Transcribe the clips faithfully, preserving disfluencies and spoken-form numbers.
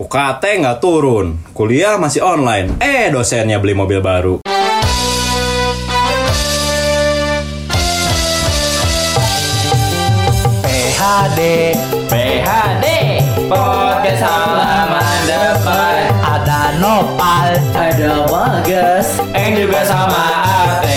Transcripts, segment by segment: U K T nggak turun, kuliah masih online. Eh, dosennya beli mobil baru. P H D, P H D, podcast halaman depan. Ada Nopal, ada Wagas, yang juga sama Ate.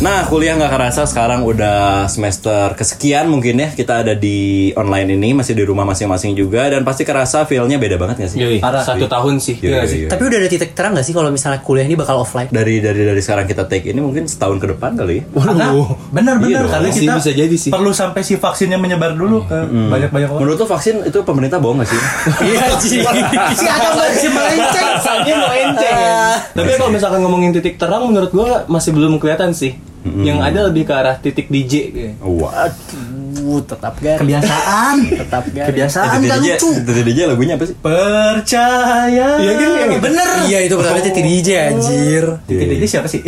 Nah, kuliah nggak kerasa sekarang udah semester kesekian mungkin ya. Kita ada di online ini, masih di rumah masing-masing juga. Dan pasti kerasa feel-nya beda banget nggak sih? Yoi, parah. Satu yoi. Tahun sih, yoi, yoi, yoi. Tapi udah ada titik terang nggak sih kalau misalnya kuliah ini bakal offline? Dari dari dari sekarang kita take ini mungkin setahun ke depan kali ya. Waduh, benar-benar iya, karena kita bisa jadi sih. Perlu sampai si vaksinnya menyebar dulu ke hmm. banyak-banyak orang. Menurut tuh vaksin itu pemerintah bohong nggak sih? Iya sih. Si ada masih melenceng, saatnya mau enceng. Tapi kalau misalkan ngomongin titik terang, menurut gue masih belum kelihatan sih. Mm. Yang ada lebih ke arah titik D J kayak. Waduh, tetap garing. Kebiasaan, tetap garing. Kebiasaan enggak eh, lucu. Titik D J lagunya apa sih? Percaya. Iya kan? Ya, bener. Iya itu pertama oh. Titik D J anjir. Yeah. Titik D J siapa sih?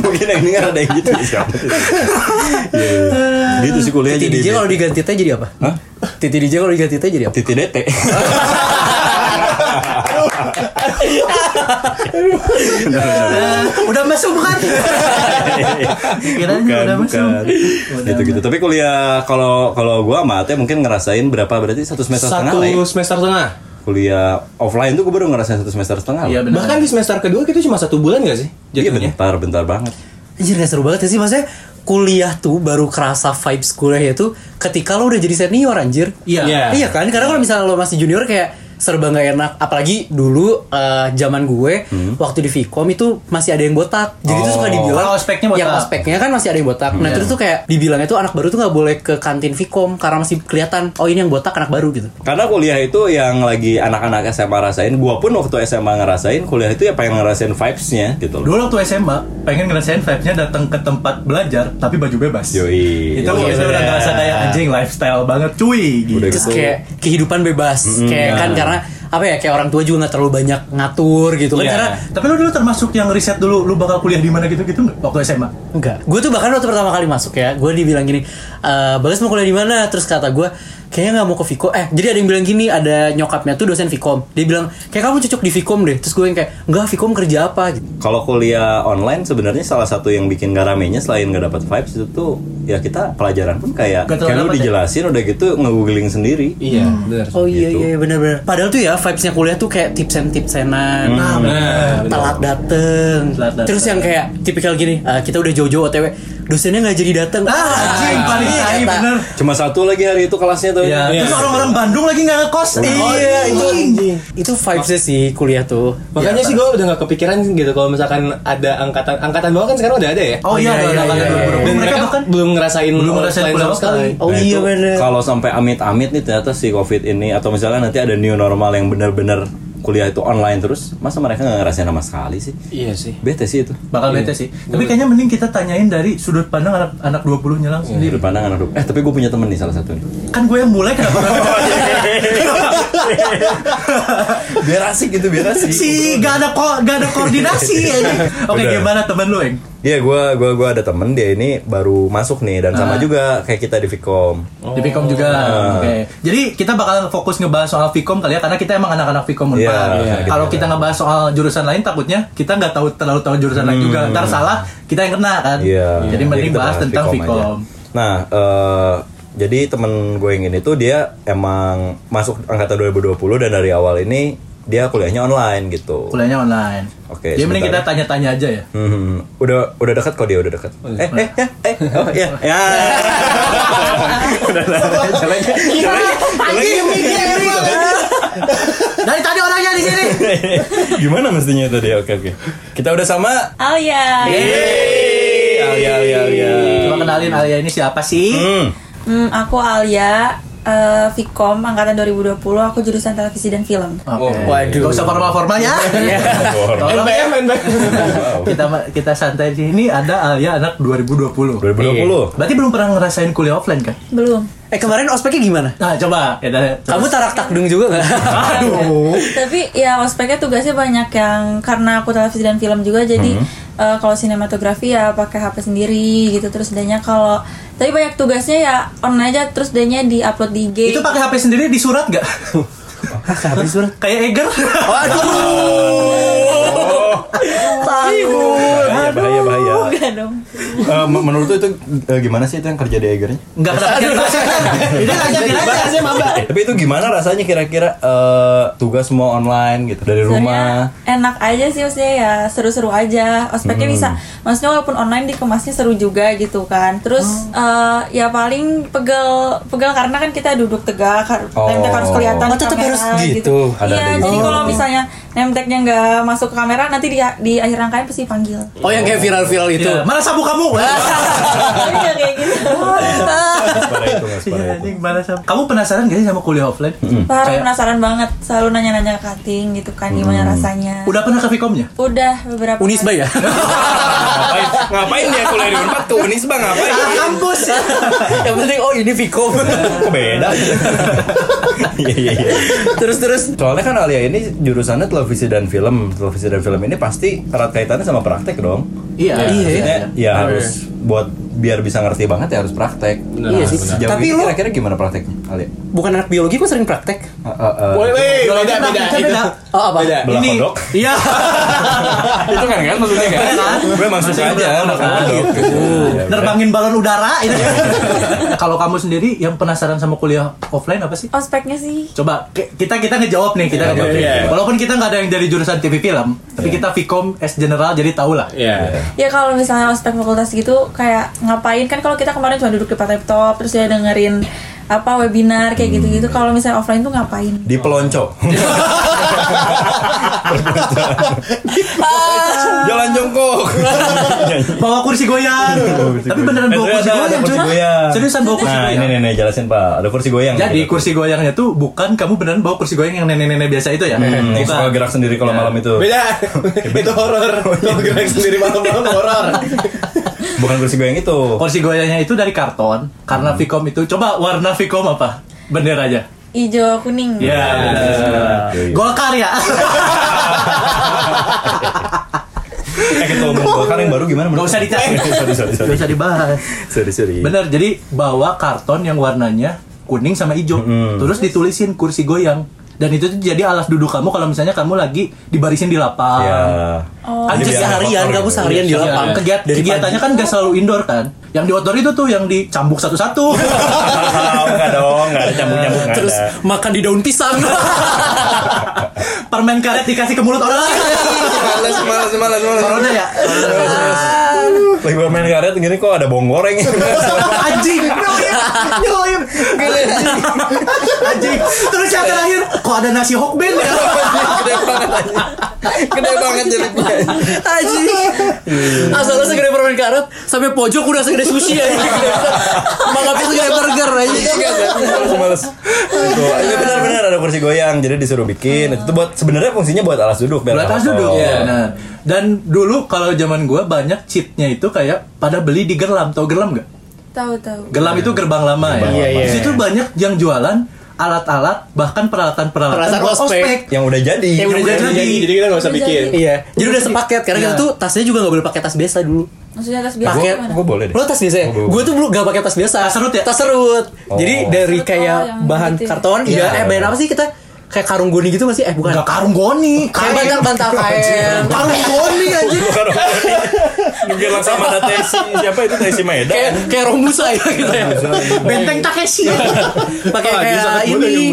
Mungkin yang dengar ada yang gitu siapa sih? Iya. Itu sih kuliah jadi D J kalau diganti T jadi apa? Hah? Titik D J kalau diganti T jadi apa? Titik D T. Udah masuk bukan? Pikirannya udah masuk. Gitu-gitu. Tapi kuliah kalau kalau gua sama Ate mungkin ngerasain berapa berarti satu semester setengah. Satu semester setengah. Kuliah offline tuh gua baru ngerasain satu semester setengah. Iya, bahkan di semester kedua kita cuma satu bulan enggak sih? Jadinya bentar-bentar banget. Anjir enggak seru banget sih maksudnya. Kuliah tuh baru kerasa vibes kuliah itu ketika lo udah jadi senior anjir. Iya. Iya kan? Karena kalau misalnya lo masih junior kayak serba nggak enak, apalagi dulu uh, zaman gue hmm. waktu di Fikom itu masih ada yang botak, jadi oh. tuh suka dibilang oh, speknya botak. Yang aspeknya kan masih ada yang botak. Hmm. Nah terus tuh kayak dibilangnya tuh anak baru tuh nggak boleh ke kantin Fikom karena masih kelihatan oh ini yang botak anak baru gitu. Karena kuliah itu yang lagi anak-anak S M A rasain, gue pun waktu S M A ngerasain kuliah itu ya pengen ngerasain vibes-nya gitu. Dulu waktu S M A pengen ngerasain vibes-nya datang ke tempat belajar tapi baju bebas. Yoi. Itu yoi. Yoi. Udah ngerasa kayak anjing lifestyle banget cuy. Gitu. Terus kayak kehidupan bebas, mm-hmm. kayak kan karena apa ya kayak orang tua juga nggak terlalu banyak ngatur gitu kan yeah. Karena tapi lu dulu termasuk yang riset dulu lu bakal kuliah di mana gitu gitu nggak waktu S M A? Enggak, gue tuh bahkan waktu pertama kali masuk ya gue dibilang gini e, Bagas mau kuliah di mana terus kata gue kayaknya nggak mau ke Fikom eh jadi ada yang bilang gini ada nyokapnya tuh dosen Fikom dia bilang kayak kamu cocok di Fikom deh terus gue yang kayak enggak Fikom kerja apa gitu. Kalau kuliah online sebenarnya salah satu yang bikin gak ramenya selain nggak dapat vibes itu tuh ya kita pelajaran pun kayak kayak lu dijelasin ya? Udah gitu nge-googling sendiri iya hmm. benar oh iya gitu. Iya benar-benar padahal tuh ya vibes-nya kuliah tuh kayak tipsen-tipsenan hmm. nah, nah, telat dateng terus yang kayak tipikal gini uh, kita udah jauh-jauh O T W dosennya nggak jadi dateng ah anjing paling tai bener cuma satu lagi hari itu kelasnya tuh ya, ya. Terus orang-orang Bandung lagi nggak ngekos nah, oh, iya itu anjing. Itu vibes-nya sih kuliah tuh makanya ya, sih gue udah nggak kepikiran gitu kalau misalkan ada angkatan angkatan bawah kan sekarang udah ada ya oh iya dan mereka bahkan belum ngerasain belum ngerasain sama sekali. Oh nah, iya benar. Kalau sampai amit-amit nih ternyata si Covid ini atau misalnya nanti ada new normal yang benar-benar kuliah itu online terus, masa mereka nggak ngerasain sama sekali sih? Iya sih. Bete sih itu. Bakal iya. Bete sih. Tapi kayaknya mending kita tanyain dari sudut pandang anak anak dua puluh-nya langsung. Iya. Sudut pandang anak dua puluh. Eh, tapi gue punya temen nih salah satu nih. Kan gue yang mulai kenapa? Biar asik gitu, biar asik. Si gak ada ko- gak ada koordinasi. Oke, udah. Gimana temen lu, Eng? Iya, gue gue gue ada temen dia ini baru masuk nih dan sama ah. juga kayak kita di Fikom. Oh. Di Fikom juga. Ah. Oke. Okay. Jadi kita bakal fokus ngebahas soal Fikom kali ya karena kita emang anak-anak Fikom Unpar. Yeah, yeah. Kalau kita ngebahas soal jurusan lain takutnya kita nggak tahu terlalu tahu jurusan hmm. lain juga. Ntar salah kita yang kena kan. Yeah. Jadi yeah. mending bahas tentang Fikom. Fikom. Nah, uh, jadi temen gue yang ini tuh dia emang masuk angkatan dua ribu dua puluh dan dari awal ini dia kuliahnya online gitu. Kuliahnya online. Oke. Okay, dia mending kita tanya-tanya aja ya. Hmm, udah udah dekat kok dia udah dekat. Oh, eh, eh eh eh oh iya. Ya. Udah selesai. Dari tadi orangnya di sini. Gimana mestinya tadi? Oke oke. Kita udah sama Alya. Yeay. Alya Alya Alya. Coba kenalin Alya ini siapa sih? Hmm. Hmm, aku Alya. Uh, Fikom angkatan dua ribu dua puluh aku jurusan televisi dan film. Okay. Waduh. Gak usah formal-formal ya. Tolong ya. Kita kita santai sih. Ini ada Alya anak dua ribu dua puluh. dua ribu dua puluh. Berarti belum pernah ngerasain kuliah offline kan? Belum. Eh kemarin ospeknya gimana? Nah, coba. Kita, kamu tarak takdung juga enggak? Aduh. Tapi ya ospeknya tugasnya banyak yang karena aku televisi dan film juga jadi hmm. uh, kalau sinematografi ya pakai H P sendiri gitu terus adanya kalau Tapi banyak tugasnya ya online aja, terus dayanya di-upload di G. Itu pakai H P sendiri di surat enggak? Pakai H P surat. Kayak Eger. Waduh. Oh. Takut. Bahaya bahaya. Uh, menurut itu uh, gimana sih itu yang kerja di Egernya? Enggak kenapa Ini aja Mbak. Tapi itu gimana rasanya kira-kira uh, tugas semua online gitu dari rumah? Sebenernya enak aja sih maksudnya ya, seru-seru aja. Ospeknya hmm. bisa. Maksudnya walaupun online dikemasnya seru juga gitu kan. Terus hmm. uh, ya paling pegel-pegel karena kan kita duduk tegak, oh. nemtek harus kelihatan oh, di kamera gitu. Iya, gitu. Jadi oh. kalau misalnya nemteknya enggak masuk ke kamera nanti di, di akhir rangkaian pasti panggil. Oh, yang kayak viral-viral itu. Yeah. Mana sabu kamu? Jadi gak kayak gitu. Kamu penasaran gak sih sama kuliah offline? Mm. Parah, penasaran banget. Selalu nanya-nanya cutting gitu kan, gimana mm. rasanya. Udah pernah ke Fikomnya? Udah, beberapa Unisba ya? ngapain, ngapain dia kuliah di Unpar ke Unisba, ngapain? Nah, kampus ya? Yang penting, oh ini Fikom. Beda. Iya, iya, iya. Terus-terus soalnya kan Alya ini jurusannya televisi dan film. Televisi dan film ini pasti erat kaitannya sama praktek dong. Iya, iya, iya. Ya harus buat biar bisa ngerti banget ya harus praktek. Nah, iya sih. Tapi lo kira-kira gimana prakteknya, Alya? Bukan anak biologi kok sering praktek? Boleh, beda beda beda. Oh apa? Belah kodok. Iya. Itu kan kan maksudnya kan. Gue maksud aja anak kodok. Nerbangin balon udara itu. Kalau kamu sendiri yang penasaran sama kuliah offline apa sih? Ospeknya sih. Coba kita kita ngejawab nih kita. Walaupun kita nggak ada yang dari jurusan T V film, tapi kita Fikom S general jadi tahu lah. Ya kalau misalnya ospek fakultas gitu kayak ngapain kan kalau kita kemarin cuma duduk di depan laptop terus ya dengerin apa webinar kayak gitu-gitu. Kalau misalnya offline tuh ngapain? Di pelonco. Jalan jongkok. Bawa kursi goyang. Tapi beneran bawa kursi goyang cuma. Seriusan bawa kursi goyang. Nah, ini nenek jelasin Pak. Ada kursi goyang. Jadi kursi goyangnya tuh bukan kamu beneran bawa kursi goyang yang nenek-nenek biasa itu ya. Yang suka gerak sendiri kalau malam itu. Beda. Itu horor. Kalau gerak sendiri malam-malam horor. Bukan kursi goyang itu. Kursi goyangnya itu dari karton. Karena Fikom itu. Coba warna Fikom apa? Bener aja. Ijo kuning. Iya. Yeah. Yeah. Golkar ya. Eh ketemu Golkar yang baru gimana? Gak usah dicari. Gak usah dibahas. Sorry sorry. Bener. Jadi bawa karton yang warnanya kuning sama ijo. Mm. Terus ditulisin kursi goyang. Dan itu tuh jadi alas duduk kamu kalau misalnya kamu lagi dibarisin di lapang. Iya. Oh. Kan seharian kamu seharian di lapang. Kegiat, kegiatannya kan gak selalu indoor kan. Yang di outdoor itu tuh yang dicambuk satu-satu. Enggak dong, enggak ada cambuk-cambuk. Terus makan di daun pisang. Permen karet dikasih ke mulut orang lain. Males, males, males, males. Corona ya? Lagi permen karet gini kok ada bawang goreng. Anjing. Nyoyim. Anjing. Terus yang terakhir kok ada nasi hokben ya? Gede banget anjing. Gede banget jeleknya. Anjing. Asalnya segede permen karet sampai pojok udah segede sushi ya. Mangapnya segede burger anjing. Males. Ini benar-benar ada kursi goyang jadi disuruh bikin. Itu buat sebenarnya fungsinya buat alas duduk. Buat alas duduk. Nah, dan dulu kalau zaman gue banyak cheatnya itu kayak pada beli di gerlam, tau gerlam nggak? Tahu tahu. Gerlam itu gerbang lama ya. Iya, iya. Di situ banyak yang jualan alat-alat bahkan peralatan-peralatan buat ospek yang udah jadi. Yang udah jadi. jadi. Jadi kita nggak usah bikin. Iya. Jadi udah sepaket karena itu tuh tasnya juga nggak boleh pakai tas biasa dulu. Maksudnya tas biasa? Gue boleh deh. Lo tas biasa ya? Gue tuh belum gak pakai tas biasa. Tas serut ya? Tas serut. Oh. Jadi dari kayak bahan karton, ya eh bahan apa sih kita? Kayak karung goni gitu masih eh bukan enggak karung goni kayak banyak bantal kain karung goni anjir karung goni mungkin langsung ada Tesi siapa itu Tesi Maeda kayak kayak Romusa ya gitu ya benteng Takeshi pakai kayak ini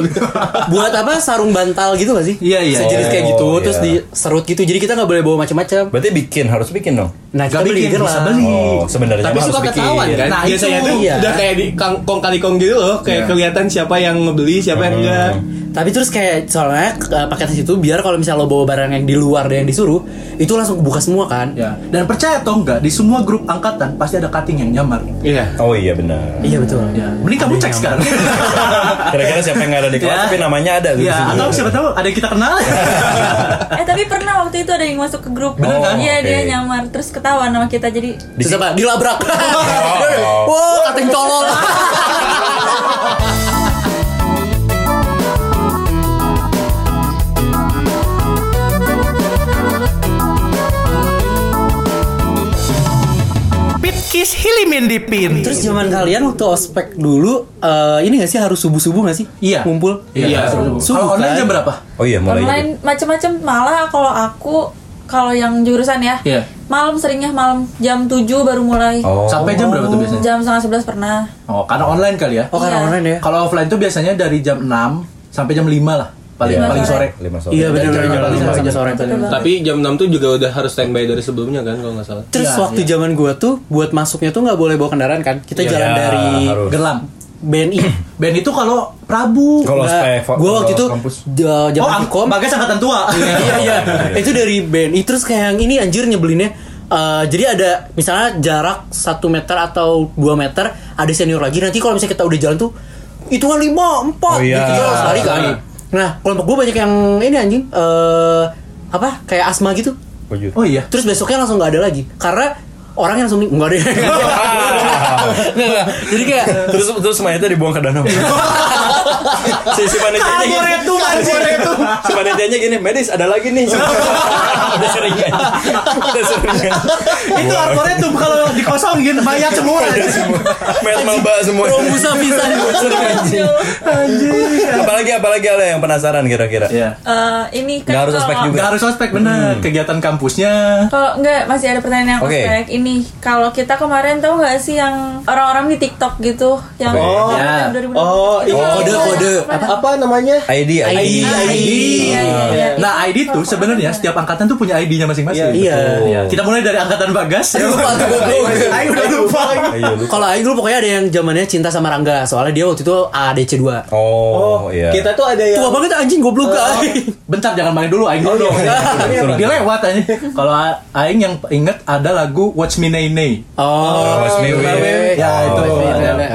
buat apa sarung bantal gitu enggak sih iya iya sejenis kayak gitu terus diserut gitu jadi kita enggak boleh bawa macam-macam berarti bikin harus bikin dong nah kita beli bisa beli sebenarnya tapi suka ketahuan kan biasanya tuh udah kayak di kong kali kong gitu loh kayak kelihatan siapa yang ngebeli siapa yang enggak tapi terus kayak soalnya uh, pakai tas itu biar kalau misalnya lo bawa barang yang di luar dan yang disuruh itu langsung kebuka semua kan ya. Dan percaya atau enggak di semua grup angkatan pasti ada cutting yang nyamar iya oh iya benar iya betul ya. Mending kamu cek sekarang kira-kira siapa yang nggak ada di kelas ya. Tapi namanya ada ya, atau siapa tahu ada yang kita kenal eh tapi pernah waktu itu ada yang masuk ke grup oh, benar kan iya okay. Dia nyamar terus ketahuan sama kita jadi siapa dilabrak wow oh, oh. Cutting tolol Kiss Hilim. mimin dipin. Terus zaman kalian waktu ospek dulu uh, ini nggak sih harus subuh subuh nggak sih? Iya. Kumpul. Iya. Kalau online jam berapa? Oh iya. Mulai online macam-macam, malah kalau aku kalau yang jurusan ya. Iya. Malam seringnya malam jam tujuh baru mulai. Oh. Sampai jam berapa tuh biasanya? jam setengah sebelas pernah. Oh, karena online kali ya. Oh, iya. Karena online ya. Kalau offline tuh biasanya dari jam enam sampai jam lima lah. Paling ya, paling sore. lima sore. Iya, benar jam lima sore. Tapi jam enam tuh juga udah harus standby dari sebelumnya kan kalau enggak salah. Terus ya, waktu ya. zaman gua tuh buat masuknya tuh enggak boleh bawa kendaraan kan. Kita ya, jalan ya, dari harus. Gelam. B N I. B N I itu kalau Prabu. Kalau ospek. Gua waktu itu uh, jam Fikom. Oh, bagas angkatan tua. Iya, iya. Itu dari B N I terus kayak yang ini anjir nyebelinnya. Uh, jadi ada misalnya jarak satu meter atau dua meter, ada senior lagi. Nanti kalau misalnya kita udah jalan tuh hitungan lima, empat, gitu terus lari kan. Nah, kelompok gua banyak yang ini anjing uh, apa? kayak asma gitu. Oh iya. Terus besoknya langsung enggak ada lagi. Karena orang yang langsung enggak ada. Nggak, jadi kayak terus terus mayatnya dibuang ke danau. Si si panitianya gitu. Si panitianya gini, medis ada lagi nih. Udah sering kan. Udah sering kan. Itu arboretum kalau dikosongin mayat semua. Mayat mamba semua. Rombusa bisa dibocor anjing. Anjing. Apalagi apalagi Ale yang penasaran kira-kira. Eh ini kan harus ospek juga. Enggak harus ospek benar. Kegiatan kampusnya. Kalau enggak masih ada pertanyaan yang ospek ini. Kalau kita kemarin tahu enggak sih yang orang-orang di TikTok gitu yang oh, ya. oh, itu kode-kode oh, apa? apa namanya? I D I D. I D. I D. Oh. Nah, I D tuh sebenarnya setiap angkatan tuh punya I D-nya masing-masing. Iya. Betul. Kita mulai dari angkatan Bagas. Ayo lupa Ayo udah lupa. Kalau Ayu dulu pokoknya ada yang zamannya cinta sama Rangga, soalnya dia waktu itu A D C dua. Oh, iya. Kita tuh ada yang tua banget anjing goblok kan. Bentar jangan main dulu Aing dulu. Dia lewat anjing. Kalau Aing yang inget ada lagu Watch Me Nay Nay. Oh, Watch Me Nay. Ya itu.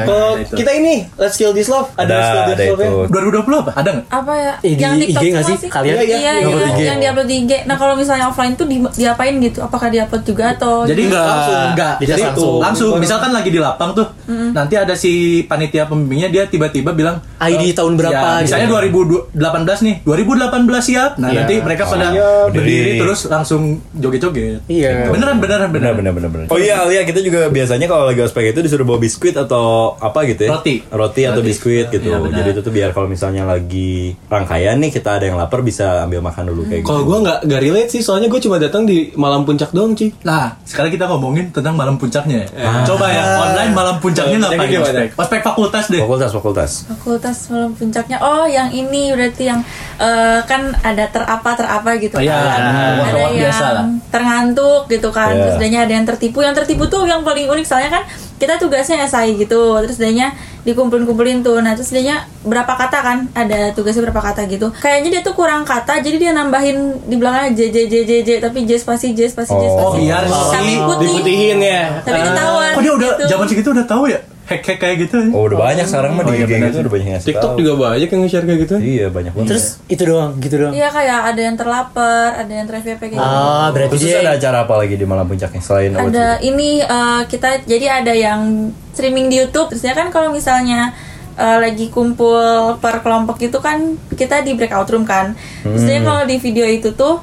Kalau kita ini Let's Kill This Love ada Let's Kill This Love dua ribu dua puluh apa? Ada nggak? Apa ya? Yang TikTok nggak sih? Kalian? Iya, yang diupload di I G. Nah kalau misalnya offline tuh diapain gitu? Apakah diupload juga atau? Jadi langsung nggak? Jadi langsung. Misalkan lagi di lapang tuh, nanti ada si panitia pembimbingnya dia tiba-tiba bilang I D tahun berapa? Misalnya dua ribu delapan belas nih, dua ribu delapan belas siap. Nah nanti mereka pada berdiri terus langsung joget-joget. Iya. Beneran, beneran, beneran, beneran, beneran. Oh iya, iya kita juga biasanya kalau lagi ospek itu disuruh bawa biskuit atau apa gitu ya? Roti. Roti atau biskuit gitu. Jadi itu tuh biar kalau misalnya lagi rangkaian nih kita ada yang lapar bisa ambil makan dulu kayak gitu. Kalau gue nggak nggak relate sih, soalnya gue cuma datang di malam puncak doang sih. Nah sekarang kita ngomongin tentang malam puncaknya. Ah. Coba ya online malam puncaknya ngapain? Ospek. Ospek fakultas deh. Fakultas fakultas. Fakultas malam puncaknya. Oh yang ini berarti yang uh, kan ada terapa terapa gitu. Oh, ya, kan. Nah, ada yang biasa lah. Terngantuk gitu kan. Yeah. Terus adanya ada yang tertipu. Yang tertipu tuh yang paling unik soalnya kan kita tugasnya esai gitu. Terus adanya dikumpulin-kumpulin tuh. Nah terus dia berapa kata kan, ada tugasnya berapa kata gitu. Kayaknya dia tuh kurang kata, jadi dia nambahin di belakangnya J J J J J. Tapi J spasi J spasi J spasi. Oh biar sih diputihin ya. Tapi ketahuan. Kok dia udah zaman segitu udah tahu ya? Hack-hack kayak gitu. Oh udah banyak sekarang mah di I G gitu udah banyak yang ngasih. TikTok juga banyak yang nge-share kayak gitu. Iya banyak banget. Terus itu doang gitu doang. Iya kayak ada yang terlapar, ada yang terfever kayak gitu. Ah berarti terus ada acara apa lagi di malam puncaknya selain ada ini kita jadi ada yang streaming di YouTube. Terusnya kan kalau misalnya uh, lagi kumpul per kelompok itu kan kita di breakout room kan. Hmm. Terusnya kalau di video itu tuh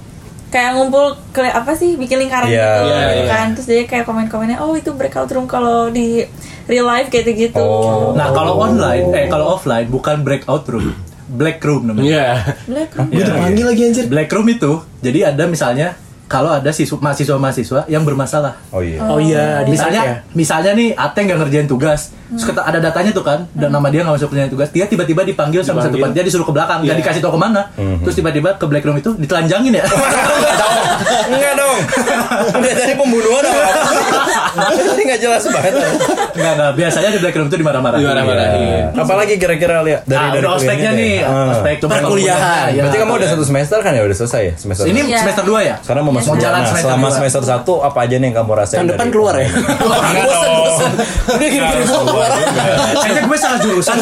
kayak ngumpul ke, apa sih bikin lingkaran yeah, gitu yeah, yeah. kan. Terus jadi kayak komen-komennya oh itu breakout room kalau di real life kayak gitu. Oh. Nah kalau online eh kalau offline bukan breakout room. Black room namanya. Yeah. Black room. Gue dipanggil lagi anjir. Black room itu jadi ada misalnya kalau ada siswa mahasiswa-mahasiswa yang bermasalah. Oh iya. Oh iya, misalnya ya. Misalnya nih Ateng enggak ngerjain tugas. Hmm. Terus ada datanya tuh kan, dan nama dia enggak masuk ngerjain tugas. Dia tiba-tiba dipanggil sama dipanggil. Satu panitia disuruh ke belakang, enggak yeah. dikasih tahu ke mana. Mm-hmm. Terus tiba-tiba ke black room itu ditelanjangin ya. Enggak dong. Udah dari pembunuhan apa? Tadi enggak jelas banget. Enggak, enggak. Biasanya di black room itu dimarah-marahin. Dimarah-marahin. Yeah. Yeah. Apalagi kira-kira lihat dari nah, dari ospeknya nih, ospek cuma perkuliahan. Ya. Berarti kamu udah satu semester kan ya, udah selesai ya semester. Ini semester dua ya? Sekarang mau masuk jalan selama semester satu apa aja nih yang kamu rasain? Kan depan keluar ya. Bosan-bosan. Udah gini-gini keluar. Kayaknya gue salah jurusan.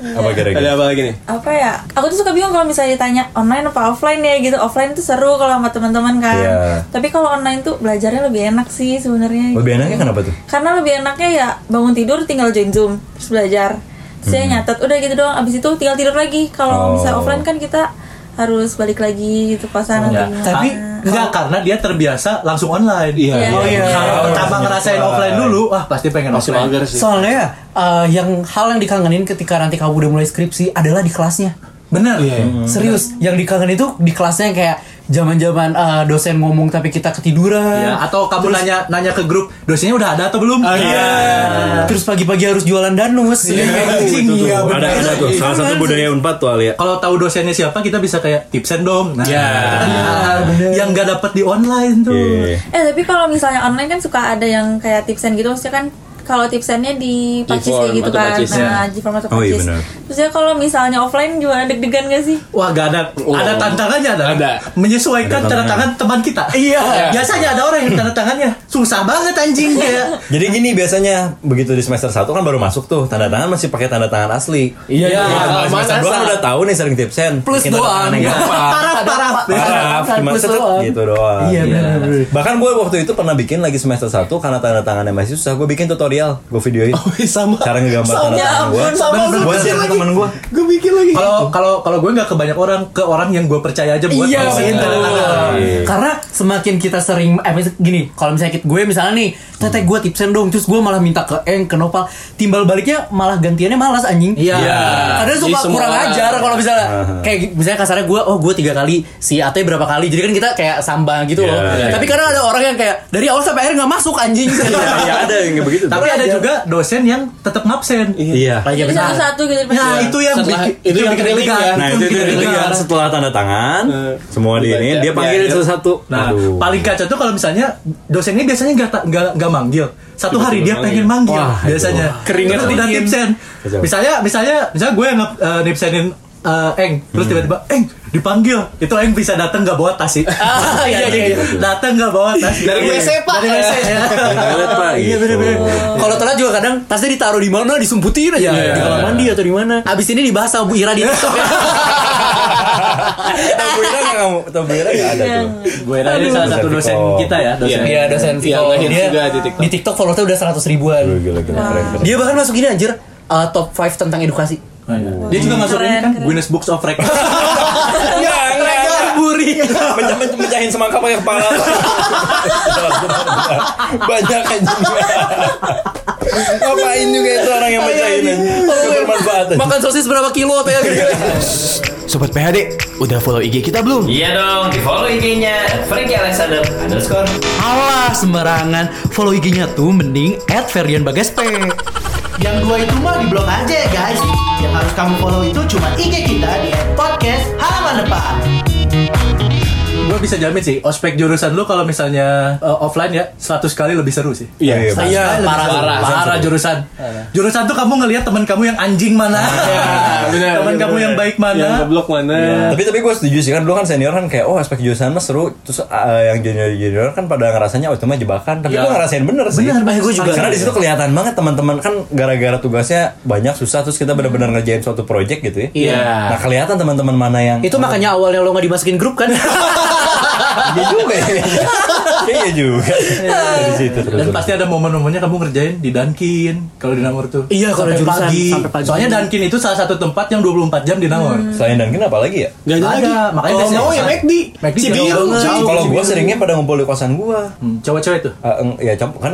Apa kira-kira? Ada apa lagi nih? Apa ya? Aku tuh suka bingung kalau misalnya ditanya online apa offline ya gitu. Offline tuh seru kalau sama teman-teman kan. Tapi kalau online tuh belajarnya lebih enak sih sebenarnya. Lebih enaknya kenapa tuh? Karena lebih enaknya ya bangun tidur tinggal join Zoom terus belajar. Terus ya nyatet udah gitu doang. Abis itu tinggal tidur lagi. Kalau misalnya offline kan kita harus balik lagi gitu pasangan. Oh, ya. Tapi Enggak, karena dia terbiasa langsung online. Iya. Yeah. Oh iya. Kalau yeah. pertama ngerasain offline dulu, wah pasti pengen masih offline. Mager sih. Soalnya uh, yang hal yang dikangenin ketika nanti kamu udah mulai skripsi adalah di kelasnya. Bener, yeah. Serius. Yang dikangenin itu di kelasnya kayak zaman-zaman uh, dosen ngomong tapi kita ketiduran. Yeah. Atau kamu terus, nanya nanya ke grup, dosennya udah ada atau belum? Iya. Uh, yeah. yeah. Terus pagi-pagi harus jualan danus. Iya. Yeah. Ada ada tuh. Salah satu budaya Unpad tuh Alya. Kalau tahu dosennya siapa, kita bisa kayak tipsen dong. Nah, yeah. nah yeah. yang nggak dapet di online tuh. Yeah. Eh tapi kalau misalnya online kan suka ada yang kayak tipsen gitu, maksudnya kan. Kalau tipsennya di pacis kayak gitu kan, nah G-form atau pacis. Oh iya benar. Terusnya kalau misalnya offline gimana, deg-degan gak sih? Wah gak ada, oh. ada tantangannya ada. ada. Menyesuaikan ada tanda tangan teman kita. Iya. Biasanya ada orang yang tanda tangannya susah banget anjing kayak. Jadi gini biasanya begitu di semester satu kan baru masuk tuh, tanda tangan masih pakai tanda tangan asli. Iya. Ya, ya, semester dua kan udah tahu nih sering tipsen. Plus doang. Parah parah. Parah. Plus doang. Gitu doang. Iya benar. Bahkan gue waktu itu pernah bikin lagi semester satu karena tanda tangannya masih susah, gue bikin tutorial. Gue videoin oh, sama. Cara ngegambar sama, tanda gue gue sih temen gue gue bikin lagi kalau kalau kalau gue nggak ke banyak orang, ke orang yang gue percaya aja buat iya, ngisiin tanda tangan. Karena semakin kita sering eh gini, kalau misalnya gue misalnya nih teteh gue tipsen dong, terus gue malah minta ke Eng, ke Nopal, timbal baliknya malah gantiannya malas anjing. Iya yeah. Kadang suka yeah, kurang ajar kalau misalnya uh-huh. kayak misalnya kasarnya gue oh gue tiga kali si Ate berapa kali, jadi kan kita kayak sambang gitu yeah, loh yeah. Tapi kadang ada orang yang kayak dari awal sampai akhir nggak masuk anjing. Iya ada yang begitu. Tapi ada juga dosen yang tetap ngabsen. Iya. Jadi satu-satu gitu. Nah, itu yang setelah, bikin, itu yang bikin liga. Nah, itu yang bikin liga. Setelah tanda tangan, uh, semua di ini dia panggil ya, satu-satu. Nah, aduh. Paling kacau tuh kalau misalnya dosennya biasanya enggak enggak enggak manggil. Satu hari dia pengen manggil. Wah, biasanya. Keringat udah tipsen. Misalnya misalnya misalnya gue yang uh, nipsenin Uh, Eng, terus hmm. tiba-tiba Eng dipanggil, itu Eng bisa datang nggak bawa tas sih? Ah, iya iya, datang nggak bawa tas dari W C pak, dari W C ya. Iya benar-benar. Kalau telat juga kadang tasnya ditaruh di mana, disumputin aja yeah. di kamar mandi atau di mana. Abis ini dibahas sama Bu Ira di TikTok. Tahu Bu Ira nggak? Bu Ira nggak ada tuh. Bu Ira ini salah satu dosen kita ya, dosen dia dosen Fikom juga di TikTok. Di TikTok followersnya udah seratus ribuan. Dia bahkan masuk ini anjir top lima tentang edukasi. Oh, iya. Dia juga masukin kan Guinness Books of Records. Ya, enggak buri. Mencahin semangka pakai kepala. Banyak kan juga. Ngapain juga itu orang yang mencahin. Bermanfaat. Makan sosis berapa kilo teh? Sobat P H D, udah follow I G kita belum? Iya dong, di follow I G-nya Franky Alessander underscore. Alah sembarangan, follow I G-nya tuh mending et ferdian bagaspe. Yang dua itu mah di blog aja ya guys. Yang harus kamu follow itu cuma I G kita di podcast halaman depan. Gue bisa jamin sih, ospek jurusan lu kalau misalnya uh, offline ya seratus kali lebih seru sih. Iya, iya. Saya parah, parah, parah jurusan. Jurusan tuh kamu ngelihat teman kamu yang anjing mana, ya, teman kamu yang baik mana, yang goblok mana. Ya. Tapi tapi gue setuju sih kan, dulu kan senior kan kayak oh ospek jurusan mah seru, terus uh, yang junior junior kan pada ngerasanya oh itu mah jebakan. Tapi ya. Gue ngerasain bener sih. Bener, bah, gue juga. Karena di situ kelihatan banget teman-teman kan gara-gara tugasnya banyak susah, terus kita benar-benar ngerjain suatu project gitu ya. Iya. Nah kelihatan teman-teman mana yang. Itu oh, makanya awalnya lo nggak dimasukin grup kan. Iya juga ya. Iya juga. Dari situ terus. Dan pasti ada momen-momennya kamu ngerjain di Dunkin kalau di Namor tuh. Iya, kalau jurusan pagi. Sampai pagi. Soalnya Dunkin itu salah satu tempat yang dua puluh empat jam di Namor. Hmm. Selain Dunkin apa lagi ya? Enggak ada lagi. Makanya oh, biasanya oh, ya McD. McD jauh. jauh. Kalau gua seringnya pada ngumpul di kosan gua. Hmm. Cewek-cewek tuh. Heeh, uh, ya campur kan.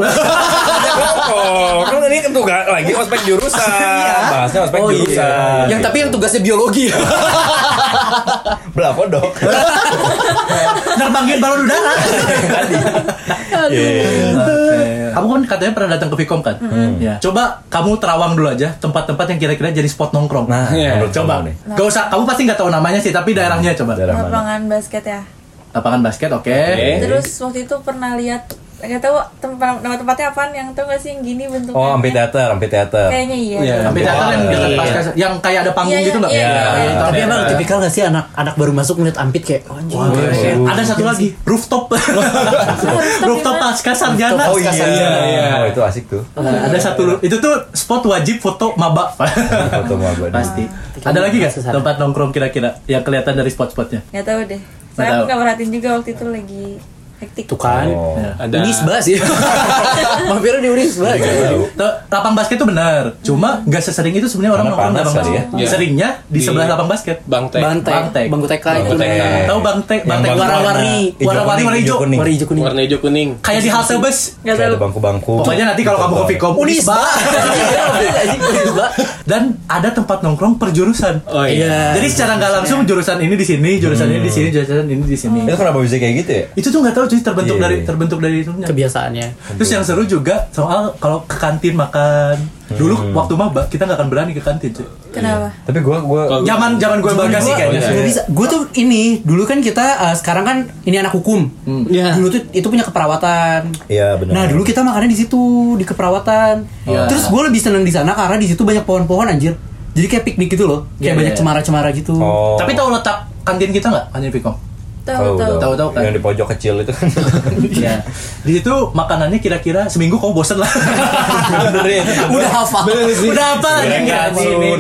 Oh, kan ini tugas lagi ospek jurusan. Bahasnya ospek oh, jurusan. Iya. Gitu. Yang tapi yang tugasnya biologi. Belakon dok. Nerbanggin balon udara. Kamu kan katanya pernah datang ke Fikom kan? Hmm. Yeah. Coba kamu terawang dulu aja tempat-tempat yang kira-kira jadi spot nongkrong. Nah, yeah. coba nih. Gak usah, kamu pasti nggak tahu namanya sih, tapi daerahnya coba. Daerah lapangan basket ya. Lapangan basket, oke. Okay. Okay. Terus waktu itu pernah lihat. Gak tau tempat, nama tempatnya apaan yang tau gak sih yang gini bentuknya. Oh amphitheater, amphitheater. Kayaknya iya yeah, amphitheater yang dekat pas kas, yang kayak ada panggung yeah, gitu gak? Iya yeah, yeah, yeah. Tapi emang tipikal gak sih anak anak baru masuk ngeliat ampit kayak oh, wow, yeah, yeah. Yeah. Ada satu lagi, rooftop. Rooftop pasca sarjana. Oh iya, iya. Oh, itu asik tuh uh, ada satu, itu tuh spot wajib foto maba. Foto maba pasti. Ada lagi gak tempat nongkrong kira-kira yang kelihatan dari spot-spotnya? Gak tau deh, saya gak perhatiin juga waktu itu lagi Hektik. Tuh kan. Oh. Ada Unisba sih. Mampirnya di Unisba. Lapang basket itu benar. Cuma enggak sesering itu sebenarnya orang nongkrong lapang basket. Ya. Seringnya di, di sebelah lapang basket. Bangtek. Bangtek. Bangku T K itu. Tahu Bangtek, Bangtek warna-warni, warna-warni warna hijau. Warna hijau kuning. Warna hijau kuning. Kayak di halte bus. Enggak ada bangku-bangku. Pokoknya nanti kalau kamu ke Fikom Unisba. Dan ada tempat nongkrong per jurusan. Oh iya. Jadi secara enggak langsung jurusan ini di sini, jurusan ini di sini, jurusan ini di sini. Itu kenapa bisa kayak gitu ya? Itu tuh enggak tahu. Jadi terbentuk yeah. dari terbentuk dari itunya. Kebiasaannya. Terus yang seru juga soal kalau ke kantin makan. Dulu hmm. waktu maba kita nggak akan berani ke kantin cuy. Kenapa? Tapi gue gue zaman zaman gue bagas sih kayaknya. Gak bisa. Gue tuh ini dulu kan kita uh, sekarang kan ini anak hukum. Hmm. Yeah. Dulu tuh itu punya keperawatan. Iya yeah, benar. Nah dulu kita makannya di situ di keperawatan. Yeah. Terus gue lebih seneng di sana karena di situ banyak pohon-pohon anjir. Jadi kayak piknik gitu loh. Kayak yeah, banyak yeah. cemara-cemara gitu. Oh. Tapi tahu letak kantin kita nggak? Kantin Fikom. Tahu tahu tahu tahu kan yang di pojok kecil itu kan. Iya. Di situ makanannya kira-kira seminggu kamu bosen lah. Bener ya. Udah hafal. Udah apa?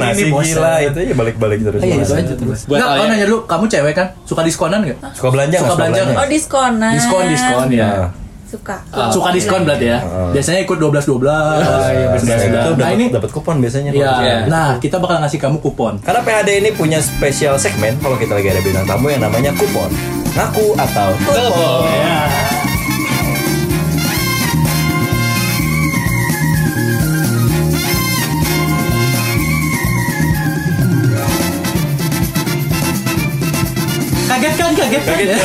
Nasi gila itu aja balik-balik terus. Iya itu aja terus. Enggak, aku nanya dulu, kamu cewek kan? Suka diskonan enggak? Suka belanja enggak? Suka belanja. Oh, diskonan. Diskon diskon ya. Suka. Suka diskon berarti ya. Biasanya ikut dua belas dua belas. Nah, ini dapat kupon biasanya. Nah, kita bakal ngasih kamu kupon. Karena P H D ini punya spesial segmen kalau kita lagi ada bintang tamu yang namanya kupon. Ngaku atau telepon. Yeah. Kaget kan, kaget kan? Kaget kan?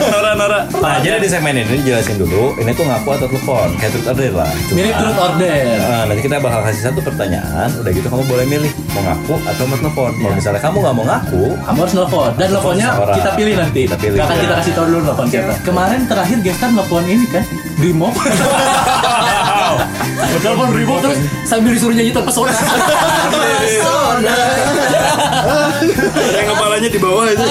Nora, Nora. Nah, jadi di segmen ini jelasin dulu, ini tuh ngaku atau telepon. Kayak truth order lah. Cuma, mirip truth order. Nah, nanti kita bakal kasih satu pertanyaan. Udah gitu kamu boleh milih mau ngaku atau mau telepon. Kalau ya. misalnya kamu nggak mau ngaku, kamu harus telepon. Dan teleponnya kita pilih nanti. Kita pilih. Akan kita kasih tahu dulu telepon siapa. Kemarin terakhir gestan telepon ini kan, BRImo. Telepon BRImo terus sambil disuruh nyanyi terpesona. Terpesona. Yang kepalanya di bawah itu.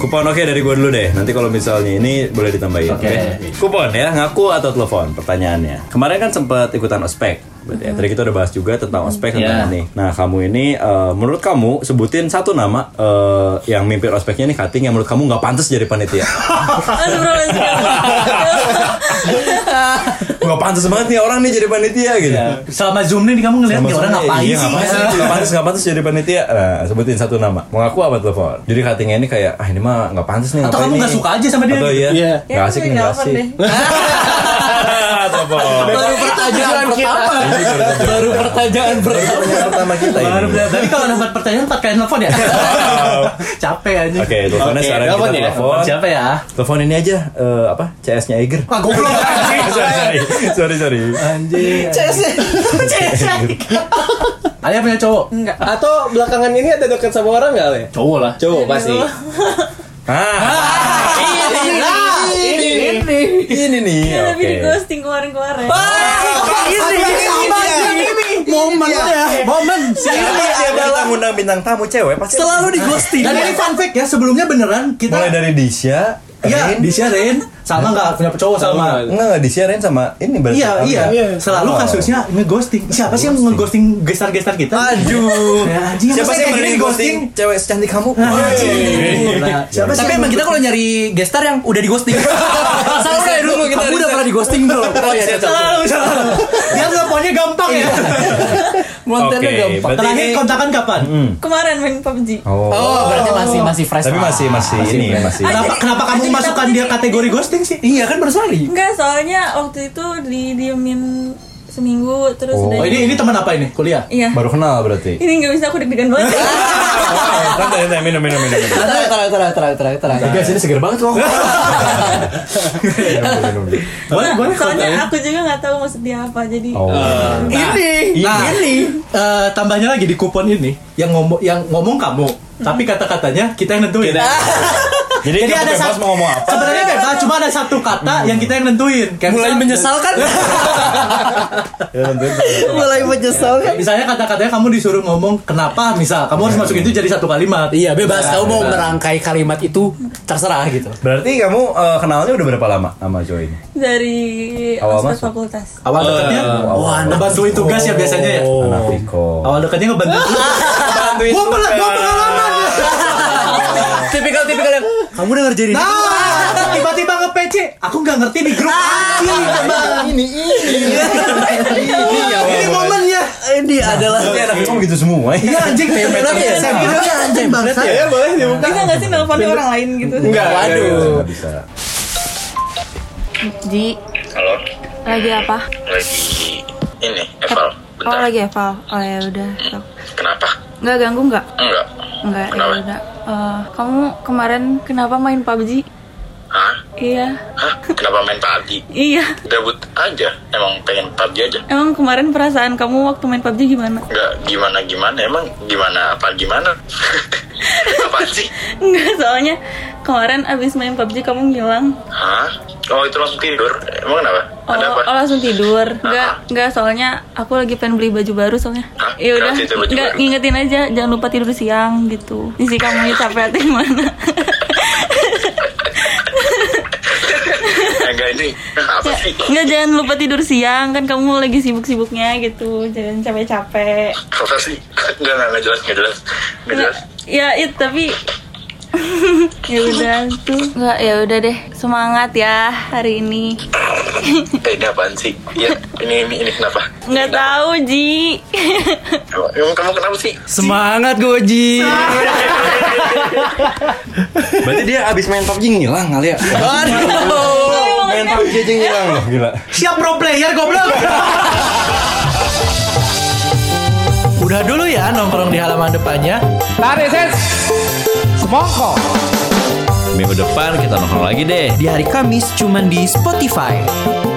Kupon oke okay, dari gua dulu deh. Nanti kalau misalnya ini boleh ditambahin. Oke. Okay. Okay. Kupon ya, ngaku atau telepon? Pertanyaannya. Kemarin kan sempat ikutan ospek. Ya, tadi kita udah bahas juga tentang ospek yeah. tentang ini. Nah, kamu ini uh, menurut kamu sebutin satu nama uh, yang mimpin ospeknya nih kating yang menurut kamu nggak pantas jadi panitia. Nggak pantas banget nih orang nih jadi panitia gitu. Yeah. Selama Zoom nih kamu ngeliat nih orang ngapain iya, sih? Nggak pantas, nggak pantas jadi panitia. Nah, sebutin satu nama. Mau ngaku apa telepon? Jadi katingnya ini kayak ah ini mah nggak pantas nih. Atau kamu nggak suka aja sama dia? Atau iya, yeah. nggak asik nih nggak asik. Baru pertanyaan pertama. Baru pertanyaan pertama kita ini. Tadi kalau dapat pertanyaan empat kali telepon ya. Capek aja. Oke, teleponnya sekarang kita telepon. Siapa ya? Telepon ini aja apa? C S-nya Eiger. Ah, goblok anjing. Sorry, sorry. Anjing. C S-nya. C S-nya. Alya punya cowok? Enggak. Atau belakangan ini ada dekat sama orang enggak, Le? Cowok lah. Cowok pasti. Ah. Ini nih, ya, oke. Tapi di ghosting kemarin-kemarin. Wah, ini ini momen ya, momen. Siapa yang ngundang bintang tamu cewek pasti selalu di ghosting. Dan ini fun fact ya, sebelumnya beneran kita mulai dari Disha. Iya, disiarin sama enggak punya cowok sama. Enggak, enggak disiarin sama ini berarti. Iya, iya. Selalu kasusnya nge-ghosting. Siapa sih yang nge-ghosting gestar-gestar kita? Aduh. Siapa sih yang nge-ghosting cewek secantik kamu? Siapa sih? Tapi emang kita kalau nyari gestar yang udah di-ghosting. Selalu dari dulu kita. Aku udah pernah di-ghosting, Bro. Selalu, selalu. Dia teleponnya gampang ya. Montennya gampang. Terakhir kontakan kapan? Kemarin main P U B G. Oh, berarti masih masih fresh. Tapi masih masih ini masih. Kenapa kenapa kamu masukkan dia kategori ghosting sih? Iya kan baru sekali. Enggak, soalnya waktu itu didiemin seminggu terus oh. udah. Oh, ini ini teman apa ini? Kuliah? Iya. Baru kenal berarti. Ini enggak bisa, aku deg-degan banget. Santai, santai, minum, minum, minum. Santai, santai, santai, santai, santai. Guys, ini seger banget kok. Boleh, boleh. Soalnya aku juga enggak tahu maksud dia apa. Jadi oh. uh, nah, ini, nah, ini uh, tambahnya lagi di kupon ini yang ngomong yang ngomong kamu, hmm. tapi kata-katanya kita yang nentuin. Jadi, Jadi ada bebas satu, mau ngomong apa? Sebenarnya bebas, cuma ada satu kata hmm. yang kita yang nentuin. Kayak mulai menyesalkan. Mulai menyesalkan. Misalnya kata-katanya kamu disuruh ngomong kenapa, misal kamu harus masukin itu jadi satu kalimat. Iya, bebas. Nah, kamu bebas. Mau merangkai kalimat itu terserah gitu. Berarti kamu uh, kenalnya udah berapa lama sama Joy ini? Dari awal masuk fakultas. Awal dekatnya? Uh, Wah, ngebantuin tugas ya biasanya ya. Anak Fikom. Awal dekatnya ngebantuin. Ngebantuin. Gua pengalaman. Tipikal-tipikal yang kamu udah ngerjain nah. tiba-tiba nge-P C. Aku enggak ngerti di grup ah, ini, ini, ini. Ini ya. Ini momennya. Ini adalah Fikom gitu semua. Iya anjing. Saya bilangnya anjing bangsa. Ya boleh dibuka. Bisa enggak sih nelpon orang lain gitu? Enggak. Waduh. Ji. Halo. Lagi apa? Lagi ini eval. Bentar. Oh lagi eval. Oh ya udah. Kenapa? Enggak ganggu enggak? Enggak. Enggak. Kenapa? Ya udah. Uh, kamu kemarin kenapa main P U B G? Hah? Iya. Hah? Kenapa main P U B G? Iya. Gabut aja. Emang pengen P U B G aja. Emang kemarin perasaan kamu waktu main P U B G gimana? Enggak gimana-gimana. Emang gimana apa gimana? Apaan sih? Enggak, soalnya kemarin abis main P U B G kamu ngilang. Hah? Oh itu langsung tidur? Emang kenapa? Oh, ada apa? Oh langsung tidur? Enggak, enggak soalnya aku lagi pengen beli baju baru soalnya. Hah? Ya udah, enggak ngingetin aja jangan lupa tidur siang gitu. Isi kamu capek hati gimana? Enggak ini apa sih? Enggak jangan lupa tidur siang kan kamu lagi sibuk-sibuknya gitu. Jangan capek-capek. Apa sih? Enggak enggak jelas enggak jelas enggak jelas. Ya itu tapi. Ya udah tuh nggak ya udah deh semangat ya hari ini. Eh ini apaan sih? Ya ini ini ini kenapa? Nggak tahu Ji. Emang kamu kenapa sih? Semangat gue Ji. Berarti dia abis main P U B G ngilang kali ya? Aduh. Main P U B G aja ngilang loh gila. Siap pro player goblok. Udah dulu ya nongkrong di halaman depannya. Tarik ses. Mongko. Minggu depan kita nongkrong lagi deh. Di hari Kamis cuman di Spotify.